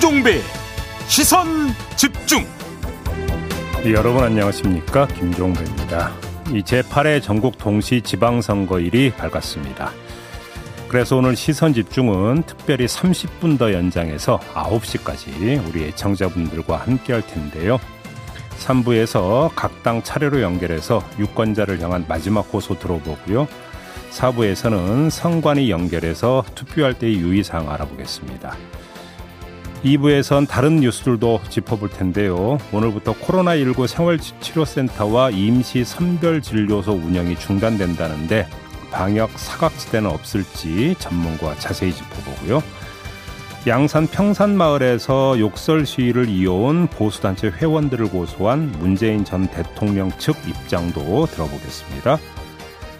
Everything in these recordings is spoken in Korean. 김종배 시선집중. 여러분 안녕하십니까, 김종배입니다. 이 제8회 전국 동시 지방선거일이 밝았습니다. 그래서 오늘 시선집중은 특별히 30분 더 연장해서 9시까지 우리 애청자분들과 함께 할 텐데요. 3부에서 각 당 차례로 연결해서 유권자를 향한 마지막 호소 들어보고요. 4부에서는 선관위 연결해서 투표할 때의 유의사항 알아보겠습니다. 2부에선 다른 뉴스들도 짚어볼 텐데요. 오늘부터 코로나19 생활치료센터와 임시 선별진료소 운영이 중단된다는데 방역 사각지대는 없을지 전문가와 자세히 짚어보고요. 양산 평산마을에서 욕설 시위를 이어온 보수단체 회원들을 고소한 문재인 전 대통령 측 입장도 들어보겠습니다.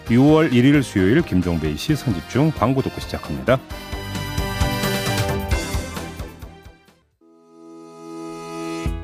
6월 1일 수요일 김종배의 시선집중, 광고 듣고 시작합니다.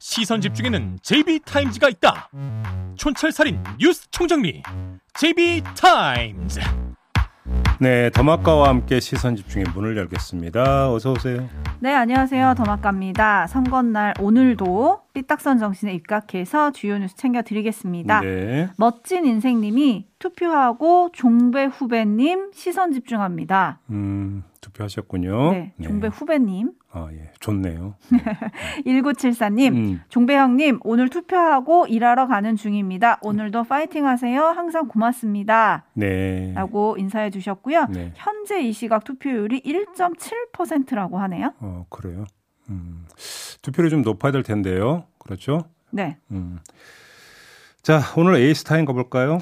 시선집중에는 JB 타임즈가 있다. 촌철살인 뉴스 총정리 JB 타임즈. 네, 더마카와 함께 시선집중의 문을 열겠습니다. 어서 오세요. 네, 안녕하세요. 더마카입니다. 선거날 오늘도 삐딱선 정신에 입각해서 주요 뉴스 챙겨드리겠습니다. 네. 멋진 인생님이 투표하고 종배 후배님 시선집중합니다. 투표하셨군요. 네, 종배 네. 후배님. 아, 예, 좋네요. 1974님, 종배 형님 오늘 투표하고 일하러 가는 중입니다. 오늘도 파이팅하세요. 항상 고맙습니다. 네. 라고 인사해 주셨고요. 네. 현재 이 시각 투표율이 1.7%라고 하네요. 그래요. 투표율이 좀 높아야 될 텐데요. 그렇죠? 네. 자, 오늘 에이스타인 가볼까요?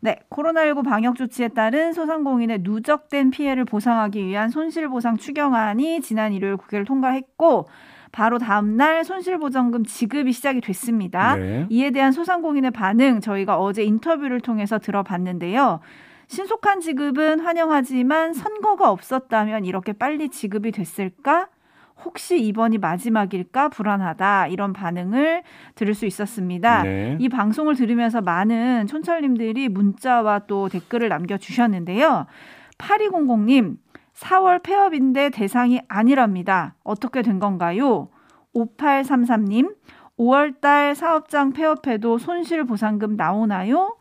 네, 코로나19 방역 조치에 따른 소상공인의 누적된 피해를 보상하기 위한 손실보상 추경안이 지난 일요일 국회를 통과했고 바로 다음 날 손실보전금 지급이 시작이 됐습니다. 네. 이에 대한 소상공인의 반응 저희가 어제 인터뷰를 통해서 들어봤는데요. 신속한 지급은 환영하지만 선거가 없었다면 이렇게 빨리 지급이 됐을까? 혹시 이번이 마지막일까 불안하다, 이런 반응을 들을 수 있었습니다. 네. 이 방송을 들으면서 많은 촌철님들이 문자와 또 댓글을 남겨주셨는데요. 8200님, 4월 폐업인데 대상이 아니랍니다. 어떻게 된 건가요? 5833님, 5월달 사업장 폐업해도 손실보상금 나오나요?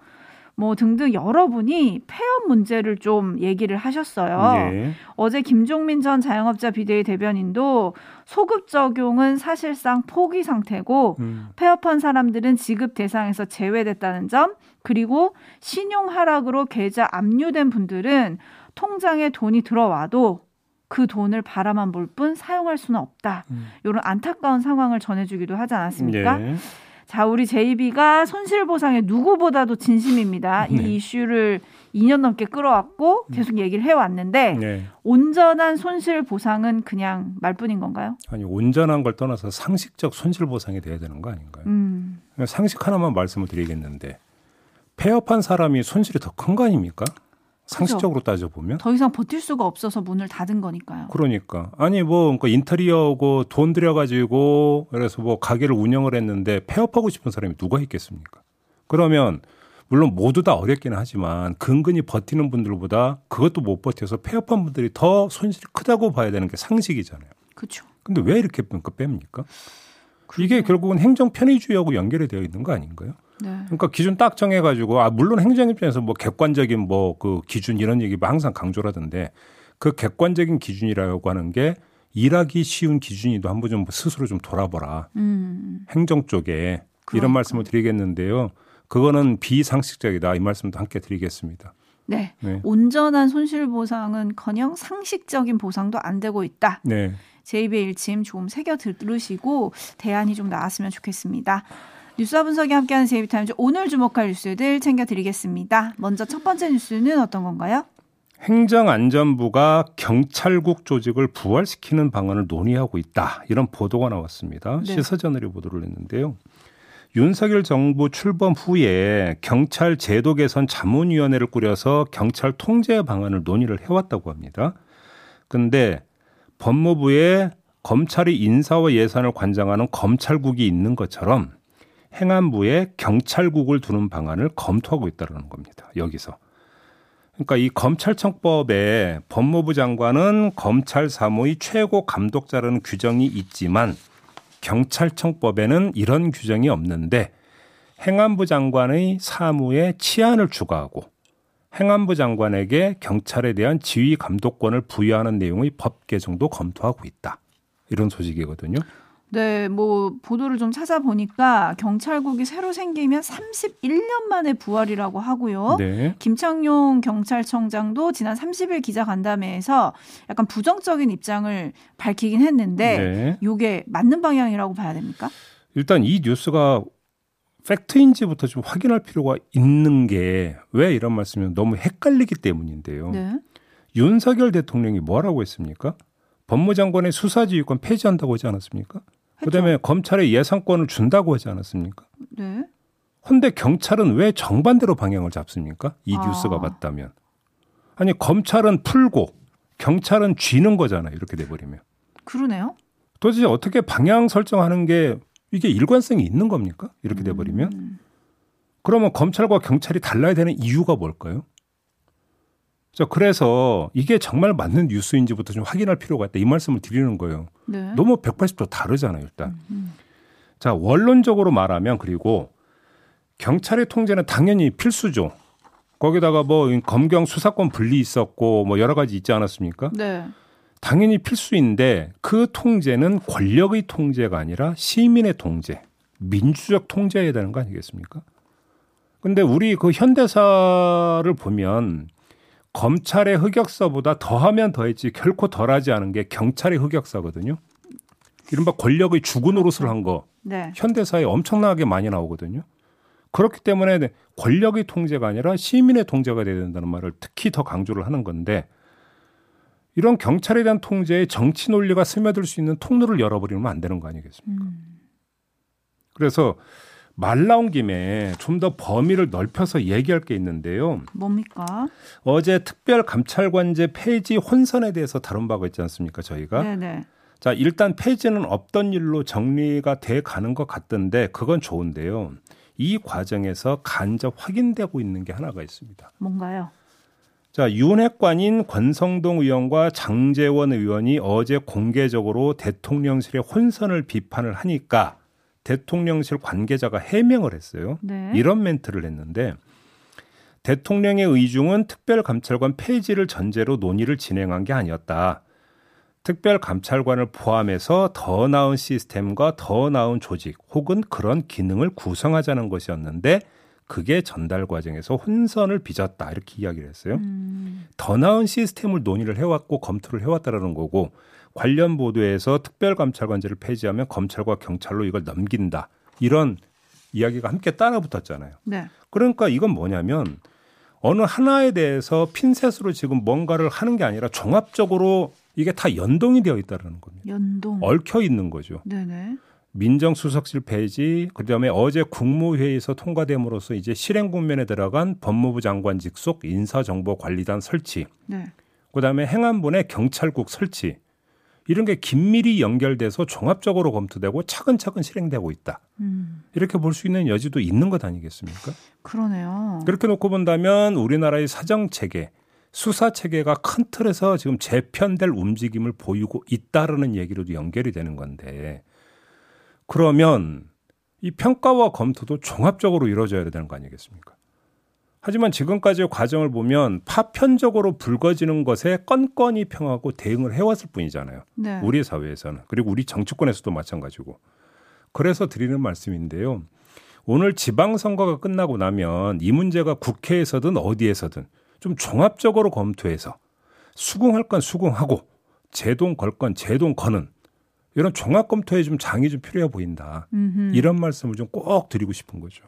뭐 등등 여러분이 폐업 문제를 좀 얘기를 하셨어요. 네. 어제 김종민 전 자영업자 비대위 대변인도 소급 적용은 사실상 포기 상태고 폐업한 사람들은 지급 대상에서 제외됐다는 점, 그리고 신용 하락으로 계좌 압류된 분들은 통장에 돈이 들어와도 그 돈을 바라만 볼 뿐 사용할 수는 없다. 이런 안타까운 상황을 전해주기도 하지 않았습니까? 네. 자, 우리 JB가 손실보상에 누구보다도 진심입니다. 네. 이 이슈를 2년 넘게 끌어왔고 계속 얘기를 해왔는데 네. 온전한 손실보상은 그냥 말뿐인 건가요? 아니, 온전한 걸 떠나서 상식적 손실보상이 돼야 되는 거 아닌가요? 상식 하나만 말씀을 드리겠는데 폐업한 사람이 손실이 더 큰 거 아닙니까? 상식적으로 그렇죠. 따져보면. 더 이상 버틸 수가 없어서 문을 닫은 거니까요. 그러니까. 아니, 그러니까 인테리어하고 돈 들여가지고, 그래서 가게를 운영을 했는데 폐업하고 싶은 사람이 누가 있겠습니까? 그러면, 물론 모두 다 어렵기는 하지만, 근근히 버티는 분들보다 그것도 못 버텨서 폐업한 분들이 더 손실이 크다고 봐야 되는 게 상식이잖아요. 그렇죠. 근데 왜 이렇게 뺍니까? 이게 결국은 행정 편의주의하고 연결이 되어 있는 거 아닌가요? 네. 그러니까 기준 딱 정해가지고, 물론 행정 입장에서 객관적인 그 기준 이런 얘기 항상 강조라던데 그 객관적인 기준이라고 하는 게 일하기 쉬운 기준이도 한번 좀 스스로 좀 돌아보라. 행정 쪽에 그러니까. 이런 말씀을 드리겠는데요. 그거는 비상식적이다. 이 말씀도 함께 드리겠습니다. 네. 네. 온전한 손실보상은커녕 상식적인 보상도 안 되고 있다. 네. JB의 일침 좀 새겨 들으시고 대안이 좀 나왔으면 좋겠습니다. 뉴스와 분석이 함께하는 JB타임즈, 오늘 주목할 뉴스들 챙겨드리겠습니다. 먼저 첫 번째 뉴스는 어떤 건가요? 행정안전부가 경찰국 조직을 부활시키는 방안을 논의하고 있다. 이런 보도가 나왔습니다. 네. 시사저널이 보도를 했는데요. 윤석열 정부 출범 후에 경찰 제도 개선 자문위원회를 꾸려서 경찰 통제 방안을 논의를 해왔다고 합니다. 그런데 법무부에 검찰이 인사와 예산을 관장하는 검찰국이 있는 것처럼 행안부에 경찰국을 두는 방안을 검토하고 있다는 겁니다. 여기서. 그러니까 이 검찰청법에 법무부 장관은 검찰 사무의 최고 감독자라는 규정이 있지만 경찰청법에는 이런 규정이 없는데 행안부 장관의 사무에 치안을 추가하고 행안부 장관에게 경찰에 대한 지휘 감독권을 부여하는 내용의 법 개정도 검토하고 있다. 이런 소식이거든요. 네, 뭐 보도를 좀 찾아보니까 경찰국이 새로 생기면 31년 만에 부활이라고 하고요. 네. 김창룡 경찰청장도 지난 30일 기자간담회에서 약간 부정적인 입장을 밝히긴 했는데 이게 맞는 방향이라고 봐야 됩니까? 일단 이 뉴스가 팩트인지부터 좀 확인할 필요가 있는 게 왜 이런 말씀이면 너무 헷갈리기 때문인데요. 네. 윤석열 대통령이 뭐라고 했습니까? 법무장관의 수사지휘권 폐지한다고 하지 않았습니까? 했죠. 그다음에 검찰의 예산권을 준다고 하지 않았습니까? 네. 그런데 경찰은 왜 정반대로 방향을 잡습니까? 이 뉴스가 맞다면. 아니 검찰은 풀고 경찰은 쥐는 거잖아요. 이렇게 돼버리면. 그러네요. 도대체 어떻게 방향 설정하는 게 이게 일관성이 있는 겁니까? 이렇게 돼버리면. 그러면 검찰과 경찰이 달라야 되는 이유가 뭘까요? 그래서 이게 정말 맞는 뉴스인지부터 좀 확인할 필요가 있다. 이 말씀을 드리는 거예요. 네. 너무 180도 다르잖아요. 일단. 자, 원론적으로 말하면 그리고 경찰의 통제는 당연히 필수죠. 거기다가 뭐 검경 수사권 분리 있었고 뭐 여러 가지 있지 않았습니까? 네. 당연히 필수인데 그 통제는 권력의 통제가 아니라 시민의 통제, 민주적 통제해야 되는 거 아니겠습니까? 근데 우리 그 현대사를 보면 검찰의 흑역사보다 더하면 더했지 결코 덜하지 않은 게 경찰의 흑역사거든요. 이른바 권력의 죽은 노릇을 한 거 네. 현대사에 엄청나게 많이 나오거든요. 그렇기 때문에 권력의 통제가 아니라 시민의 통제가 돼야 된다는 말을 특히 더 강조를 하는 건데 이런 경찰에 대한 통제에 정치 논리가 스며들 수 있는 통로를 열어버리면 안 되는 거 아니겠습니까? 그래서 말 나온 김에 좀 더 범위를 넓혀서 얘기할 게 있는데요. 뭡니까? 어제 특별감찰관제 폐지 혼선에 대해서 다룬 바가 있지 않습니까? 저희가. 네네. 자, 일단 폐지는 없던 일로 정리가 돼가는 것 같던데 그건 좋은데요. 이 과정에서 간접 확인되고 있는 게 하나가 있습니다. 뭔가요? 자, 윤핵관인 권성동 의원과 장제원 의원이 어제 공개적으로 대통령실의 혼선을 비판을 하니까 대통령실 관계자가 해명을 했어요. 네. 이런 멘트를 했는데 대통령의 의중은 특별감찰관 폐지를 전제로 논의를 진행한 게 아니었다. 특별감찰관을 포함해서 더 나은 시스템과 더 나은 조직 혹은 그런 기능을 구성하자는 것이었는데 그게 전달 과정에서 혼선을 빚었다. 이렇게 이야기를 했어요. 더 나은 시스템을 논의를 해왔고 검토를 해왔다라는 거고 관련 보도에서 특별감찰관제를 폐지하면 검찰과 경찰로 이걸 넘긴다. 이런 이야기가 함께 따라붙었잖아요. 네. 그러니까 이건 뭐냐면 어느 하나에 대해서 핀셋으로 지금 뭔가를 하는 게 아니라 종합적으로 이게 다 연동이 되어 있다는 겁니다. 연동. 얽혀 있는 거죠. 네네. 민정수석실 폐지, 그다음에 어제 국무회의에서 통과됨으로써 이제 실행 국면에 들어간 법무부 장관 직속 인사정보관리단 설치, 네. 그다음에 행안부 내 경찰국 설치, 이런 게 긴밀히 연결돼서 종합적으로 검토되고 차근차근 실행되고 있다. 이렇게 볼 수 있는 여지도 있는 것 아니겠습니까? 그러네요. 그렇게 놓고 본다면 우리나라의 사정체계, 수사체계가 큰 틀에서 지금 재편될 움직임을 보이고 있다라는 얘기로도 연결이 되는 건데 그러면 이 평가와 검토도 종합적으로 이루어져야 되는 거 아니겠습니까? 하지만 지금까지의 과정을 보면 파편적으로 불거지는 것에 건건히 평하고 대응을 해왔을 뿐이잖아요. 네. 우리 사회에서는. 그리고 우리 정치권에서도 마찬가지고. 그래서 드리는 말씀인데요. 오늘 지방선거가 끝나고 나면 이 문제가 국회에서든 어디에서든 좀 종합적으로 검토해서 수긍할 건 수긍하고 제동 걸 건 제동 거는 이런 종합검토에 좀 장이 좀 필요해 보인다. 이런 말씀을 좀 꼭 드리고 싶은 거죠.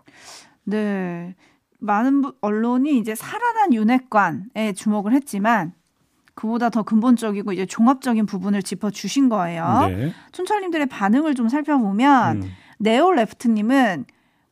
네. 많은 언론이 이제 살아난 윤핵관에 주목을 했지만 그보다 더 근본적이고 이제 종합적인 부분을 짚어주신 거예요. 네. 촌철님들의 반응을 좀 살펴보면 네오레프트님은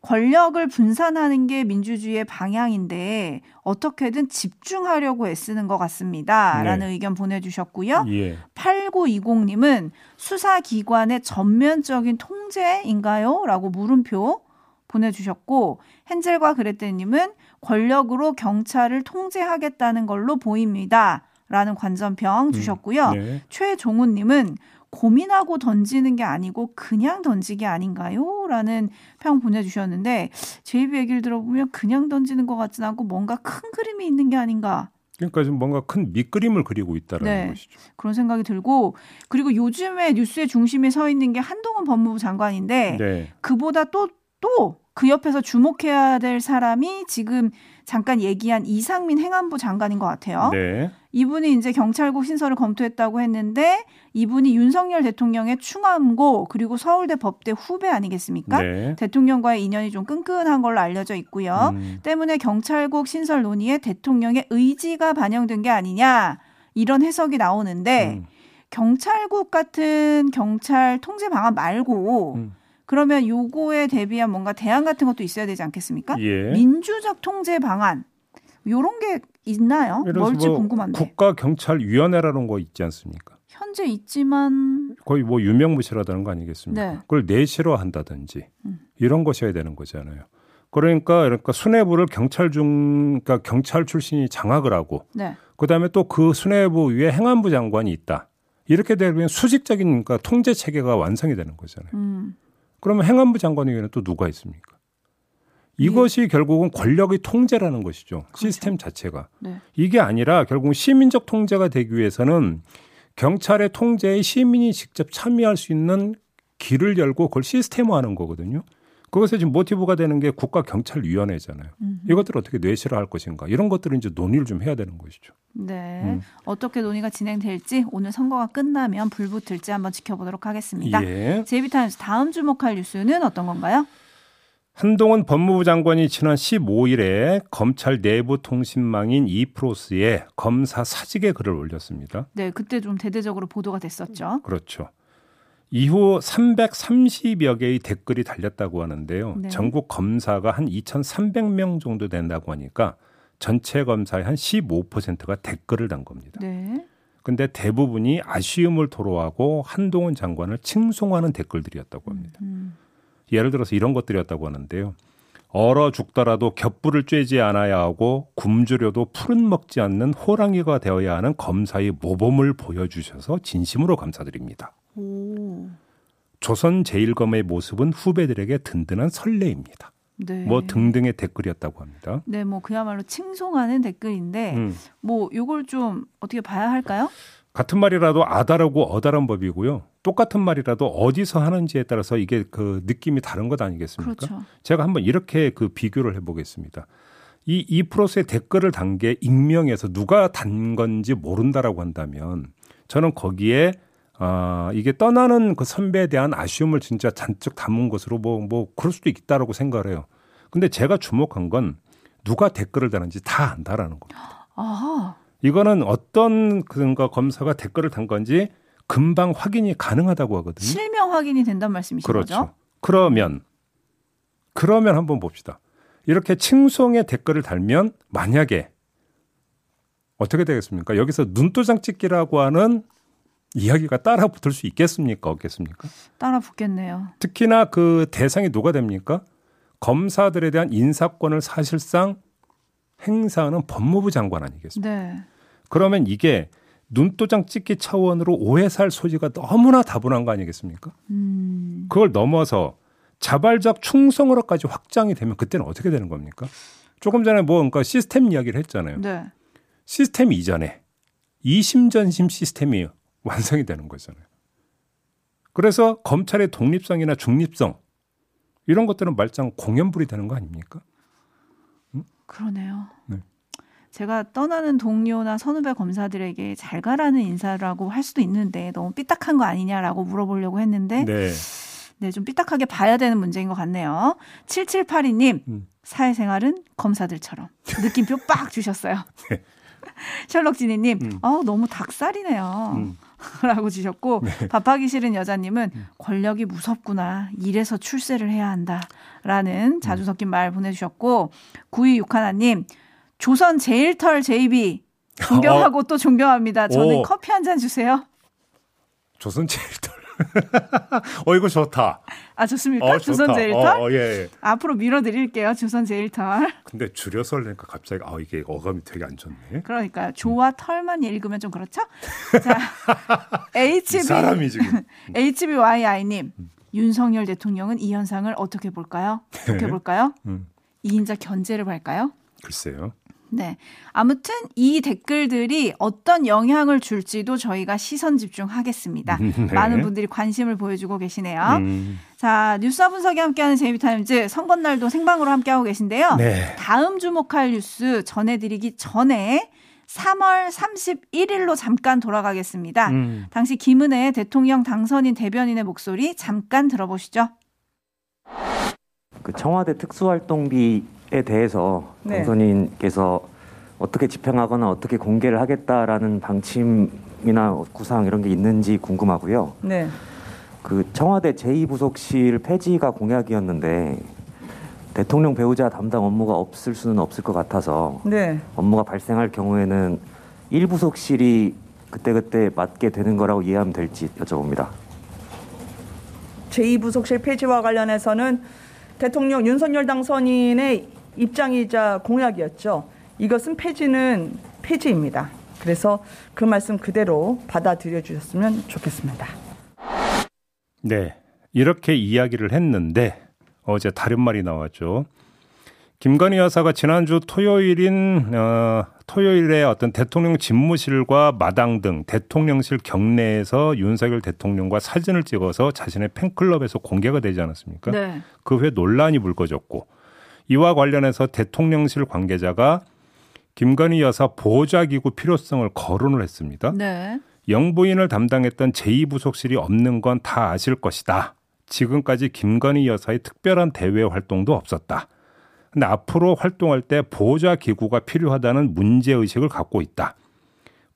권력을 분산하는 게 민주주의의 방향인데 어떻게든 집중하려고 애쓰는 것 같습니다. 네. 라는 의견 보내주셨고요. 예. 8920님은 수사기관의 전면적인 통제인가요? 라고 물음표 보내주셨고, 헨젤과 그레텔님은 권력으로 경찰을 통제하겠다는 걸로 보입니다. 라는 관전평 주셨고요. 네. 최종훈님은 고민하고 던지는 게 아니고 그냥 던지기 아닌가요? 라는 평 보내주셨는데, JB 얘기를 들어보면 그냥 던지는 것 같진 않고 뭔가 큰 그림이 있는 게 아닌가. 그러니까 지금 뭔가 큰 밑그림을 그리고 있다는 것이죠. 그런 생각이 들고, 그리고 요즘에 뉴스의 중심에 서 있는 게 한동훈 법무부 장관인데 네. 그보다 또 그 옆에서 주목해야 될 사람이 지금 잠깐 얘기한 이상민 행안부 장관인 것 같아요. 네. 이분이 이제 경찰국 신설을 검토했다고 했는데 이분이 윤석열 대통령의 충암고 그리고 서울대 법대 후배 아니겠습니까? 네. 대통령과의 인연이 좀 끈끈한 걸로 알려져 있고요. 때문에 경찰국 신설 논의에 대통령의 의지가 반영된 게 아니냐 이런 해석이 나오는데 경찰국 같은 경찰 통제 방안 말고 그러면 요거에 대비한 뭔가 대안 같은 것도 있어야 되지 않겠습니까? 예. 민주적 통제 방안 요런 게 있나요? 뭘지 궁금한데. 국가경찰위원회라는 거 있지 않습니까? 현재 있지만 거의 뭐 유명무실하다는 거 아니겠습니까? 네. 그걸 내실화한다든지 이런 것이어야 되는 거잖아요. 그러니까 수뇌부를 그러니까 경찰 출신이 장악을 하고 네. 그다음에 또 그 수뇌부 위에 행안부 장관이 있다. 이렇게 되면 수직적인 그러니까 통제 체계가 완성이 되는 거잖아요. 그러면 행안부 장관 위에는 또 누가 있습니까? 이것이 예. 결국은 권력의 통제라는 것이죠. 그렇죠. 시스템 자체가. 네. 이게 아니라 결국 시민적 통제가 되기 위해서는 경찰의 통제에 시민이 직접 참여할 수 있는 길을 열고 그걸 시스템화하는 거거든요. 그것에 지금 모티브가 되는 게 국가경찰위원회잖아요. 이것들을 어떻게 뇌실화할 것인가. 이런 것들을 이제 논의를 좀 해야 되는 것이죠. 네. 어떻게 논의가 진행될지 오늘 선거가 끝나면 불붙을지 한번 지켜보도록 하겠습니다. 예. JB타임스 다음 주목할 뉴스는 어떤 건가요? 한동훈 법무부 장관이 지난 15일에 검찰 내부 통신망인 이프로스에 검사 사직의 글을 올렸습니다. 네. 그때 좀 대대적으로 보도가 됐었죠. 그렇죠. 이후 330여 개의 댓글이 달렸다고 하는데요. 네. 전국 검사가 한 2,300명 정도 된다고 하니까 전체 검사의 한 15%가 댓글을 단 겁니다. 그런데 네. 대부분이 아쉬움을 토로하고 한동훈 장관을 칭송하는 댓글들이었다고 합니다. 예를 들어서 이런 것들이었다고 하는데요. 얼어 죽더라도 겹불을 쬐지 않아야 하고 굶주려도 풀은 먹지 않는 호랑이가 되어야 하는 검사의 모범을 보여주셔서 진심으로 감사드립니다. 조선 제1검의 모습은 후배들에게 든든한 설레입니다. 네. 뭐 등등의 댓글이었다고 합니다. 네, 뭐 그야말로 칭송하는 댓글인데 뭐 이걸 좀 어떻게 봐야 할까요? 같은 말이라도 아다르고 어다른 법이고요. 똑같은 말이라도 어디서 하는지에 따라서 이게 그 느낌이 다른 것 아니겠습니까? 그렇죠. 제가 한번 이렇게 그 비교를 해보겠습니다. 이 프로스의 댓글을 단 게 익명에서 누가 단 건지 모른다라고 한다면 저는 거기에 이게 떠나는 그 선배에 대한 아쉬움을 진짜 잔뜩 담은 것으로 뭐 그럴 수도 있다라고 생각을 해요. 근데 제가 주목한 건 누가 댓글을 다는지 다 안다라는 겁니다. 아하. 이거는 어떤 그러니까 검사가 댓글을 단 건지 금방 확인이 가능하다고 하거든요. 실명 확인이 된단 말씀이시죠? 그렇죠. 그러면 한번 봅시다. 이렇게 칭송의 댓글을 달면 만약에 어떻게 되겠습니까? 여기서 눈도장 찍기라고 하는 이야기가 따라 붙을 수 있겠습니까? 없겠습니까? 따라 붙겠네요. 특히나 그 대상이 누가 됩니까? 검사들에 대한 인사권을 사실상 행사하는 법무부 장관 아니겠습니까? 네. 그러면 이게 눈도장 찍기 차원으로 오해살 소지가 너무나 다분한 거 아니겠습니까? 그걸 넘어서 자발적 충성으로까지 확장이 되면 그때는 어떻게 되는 겁니까? 조금 전에 그러니까 시스템 이야기를 했잖아요. 네. 시스템 이전에 2심 전심 시스템이 완성이 되는 거잖아요. 그래서 검찰의 독립성이나 중립성 이런 것들은 말짱 공연불이 되는 거 아닙니까? 그러네요. 네. 제가 떠나는 동료나 선후배 검사들에게 잘 가라는 인사라고 할 수도 있는데 너무 삐딱한 거 아니냐라고 물어보려고 했는데 네, 좀 삐딱하게 봐야 되는 문제인 것 같네요. 7782님 사회생활은 검사들처럼 느낌표 빡 주셨어요. 네. 셜록지니님, 너무 닭살이네요. 라고 주셨고, 네. 밥하기 싫은 여자님은 권력이 무섭구나. 이래서 출세를 해야 한다. 라는 자주 섞인 말 보내주셨고, 9261님, 조선 제일털 JB. 존경하고 또 존경합니다. 저는 커피 한잔 주세요. 조선 제일털. 이거 좋다. 아, 좋습니까? 조선 제일털? 예. 앞으로 밀어드릴게요. 조선 제일털. 근데 줄여서 하려니까 갑자기 이게 어감이 되게 안 좋네. 그러니까요. 조와 털만 읽으면 좀 그렇죠? 자, HB, 사람이 지금. HBYI님, 윤석열 대통령은 이 현상을 어떻게 볼까요? 어떻게 볼까요? 이인자 견제를 할까요? 글쎄요. 네. 아무튼 이 댓글들이 어떤 영향을 줄지도 저희가 시선 집중하겠습니다. 네. 많은 분들이 관심을 보여주고 계시네요. 자, 뉴스와 분석이 함께하는 JB 타임즈 선거날도 생방으로 함께하고 계신데요. 네. 다음 주목할 뉴스 전해드리기 전에 3월 31일로 잠깐 돌아가겠습니다. 당시 김은혜 대통령 당선인 대변인의 목소리 잠깐 들어보시죠. 그 청와대 특수활동비 에 대해서 당선인께서 어떻게 집행하거나 어떻게 공개를 하겠다라는 방침이나 구상 이런 게 있는지 궁금하고요. 네. 그 청와대 제2부속실 폐지가 공약이었는데 대통령 배우자 담당 업무가 없을 수는 없을 것 같아서 업무가 발생할 경우에는 1부속실이 그때그때 맡게 되는 거라고 이해하면 될지 여쭤봅니다. 제2부속실 폐지와 관련해서는 대통령 윤석열 당선인의 입장이자 공약이었죠. 이것은 폐지는 폐지입니다. 그래서 그 말씀 그대로 받아들여 주셨으면 좋겠습니다. 네, 이렇게 이야기를 했는데 어제 다른 말이 나왔죠. 김건희 여사가 지난주 토요일에 어떤 대통령 집무실과 마당 등 대통령실 경내에서 윤석열 대통령과 사진을 찍어서 자신의 팬클럽에서 공개가 되지 않았습니까? 네. 그 후에 논란이 불거졌고 이와 관련해서 대통령실 관계자가 김건희 여사 보호자기구 필요성을 거론을 했습니다. 네. 영부인을 담당했던 제2부속실이 없는 건 다 아실 것이다. 지금까지 김건희 여사의 특별한 대외 활동도 없었다. 근데 앞으로 활동할 때 보호자 기구가 필요하다는 문제의식을 갖고 있다.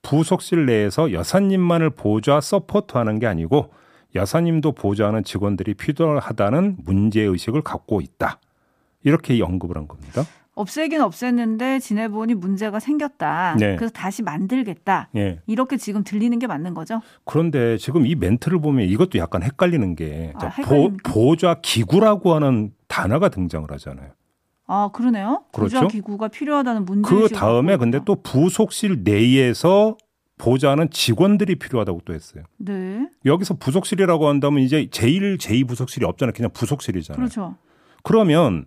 부속실 내에서 여사님만을 보호자 서포트하는 게 아니고 여사님도 보호자하는 직원들이 필요하다는 문제의식을 갖고 있다. 이렇게 언급을 한 겁니다. 없애긴 없앴는데 지내보니 문제가 생겼다. 네. 그래서 다시 만들겠다. 네. 이렇게 지금 들리는 게 맞는 거죠? 그런데 지금 이 멘트를 보면 이것도 약간 헷갈리는 게 보호자 기구라고 하는 단어가 등장을 하잖아요. 아, 그러네요. 그렇죠. 보좌 기구가 필요하다는 문제의식을 그 다음에 근데 또 부속실 내에서 보좌하는 직원들이 필요하다고 또 했어요. 네. 여기서 부속실이라고 한다면 이제 제1, 제2부속실이 없잖아요. 그냥 부속실이잖아요. 그렇죠. 그러면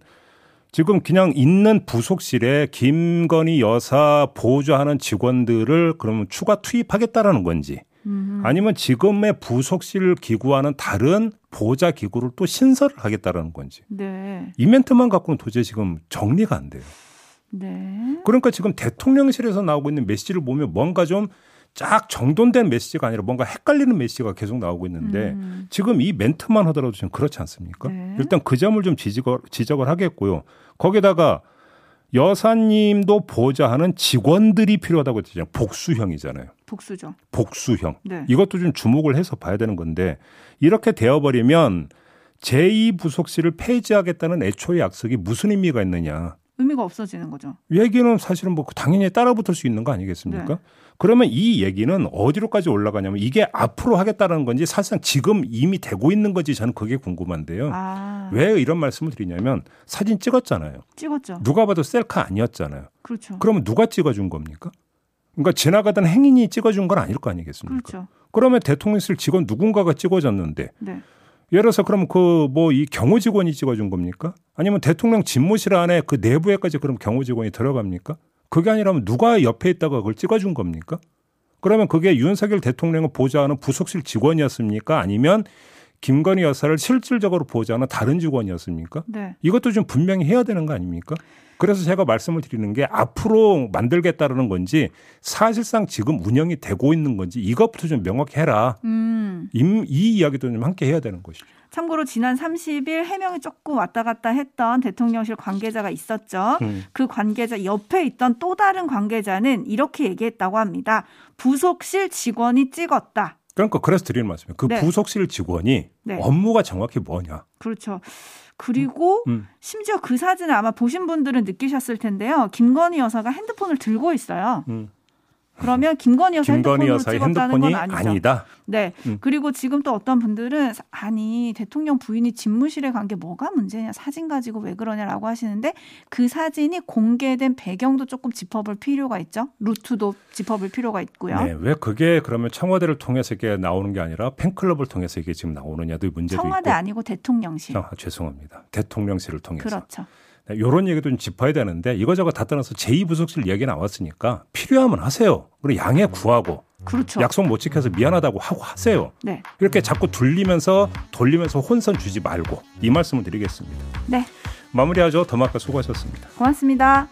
지금 그냥 있는 부속실에 김건희 여사 보좌하는 직원들을 그러면 추가 투입하겠다라는 건지 아니면 지금의 부속실 기구와는 다른 보호자 기구를 또 신설을 하겠다라는 건지. 네. 이 멘트만 갖고는 도저히 지금 정리가 안 돼요. 네. 그러니까 지금 대통령실에서 나오고 있는 메시지를 보면 뭔가 좀 쫙 정돈된 메시지가 아니라 뭔가 헷갈리는 메시지가 계속 나오고 있는데 지금 이 멘트만 하더라도 지금 그렇지 않습니까? 네. 일단 그 점을 좀 지적을 하겠고요. 거기다가 여사님도 보호자하는 직원들이 필요하다고 했잖아요. 복수형이잖아요. 복수죠. 복수형. 네. 이것도 좀 주목을 해서 봐야 되는 건데 이렇게 되어버리면 제2부속실을 폐지하겠다는 애초의 약속이 무슨 의미가 있느냐. 의미가 없어지는 거죠. 얘기는 사실은 뭐 당연히 따라붙을 수 있는 거 아니겠습니까? 네. 그러면 이 얘기는 어디로까지 올라가냐면 이게 앞으로 하겠다는 건지 사실상 지금 이미 되고 있는 건지 저는 그게 궁금한데요. 아. 왜 이런 말씀을 드리냐면 사진 찍었잖아요. 찍었죠. 누가 봐도 셀카 아니었잖아요. 그렇죠. 그러면 누가 찍어준 겁니까? 그러니까 지나가던 행인이 찍어준 건 아닐 거 아니겠습니까? 그렇죠. 그러면 대통령실 직원 누군가가 찍어줬는데 네. 예를 들어서 그럼 그 뭐 이 경호 직원이 찍어준 겁니까? 아니면 대통령 집무실 안에 그 내부에까지 그럼 경호 직원이 들어갑니까? 그게 아니라면 누가 옆에 있다가 그걸 찍어준 겁니까? 그러면 그게 윤석열 대통령을 보좌하는 부속실 직원이었습니까? 아니면 김건희 여사를 실질적으로 보좌하는 다른 직원이었습니까? 네. 이것도 좀 분명히 해야 되는 거 아닙니까? 그래서 제가 말씀을 드리는 게 앞으로 만들겠다라는 건지 사실상 지금 운영이 되고 있는 건지 이것부터 좀 명확히 해라. 이 이야기도 좀 함께 해야 되는 것이죠. 참고로 지난 30일 해명이 조금 왔다 갔다 했던 대통령실 관계자가 있었죠. 그 관계자 옆에 있던 또 다른 관계자는 이렇게 얘기했다고 합니다. 부속실 직원이 찍었다. 그러니까 그래서 드리는 말씀이에요. 그 네. 부속실 직원이 네. 업무가 정확히 뭐냐. 그렇죠. 그리고 심지어 그 사진을 아마 보신 분들은 느끼셨을 텐데요. 김건희 여사가 핸드폰을 들고 있어요. 그러면 김건희 여사 핸드폰으로 찍었다는 건 아니죠. 아니다. 네. 그리고 지금 또 어떤 분들은 아니 대통령 부인이 집무실에 간 게 뭐가 문제냐 사진 가지고 왜 그러냐라고 하시는데 그 사진이 공개된 배경도 조금 짚어볼 필요가 있죠. 루트도 짚어볼 필요가 있고요. 네. 왜 그게 그러면 청와대를 통해서 이게 나오는 게 아니라 팬클럽을 통해서 이게 지금 나오느냐도 문제도 청와대 있고. 청와대 아니고 대통령실. 아, 죄송합니다. 대통령실을 통해서. 그렇죠. 이런 얘기도 좀 짚어야 되는데 이거저거 다 떠나서 제2부속실 얘기 나왔으니까 필요하면 하세요. 그리고 양해 구하고 그렇죠. 약속 못 지켜서 미안하다고 하고 하세요. 네. 이렇게 자꾸 돌리면서 혼선 주지 말고 이 말씀을 드리겠습니다. 네. 마무리하죠. 더마카 수고하셨습니다. 고맙습니다.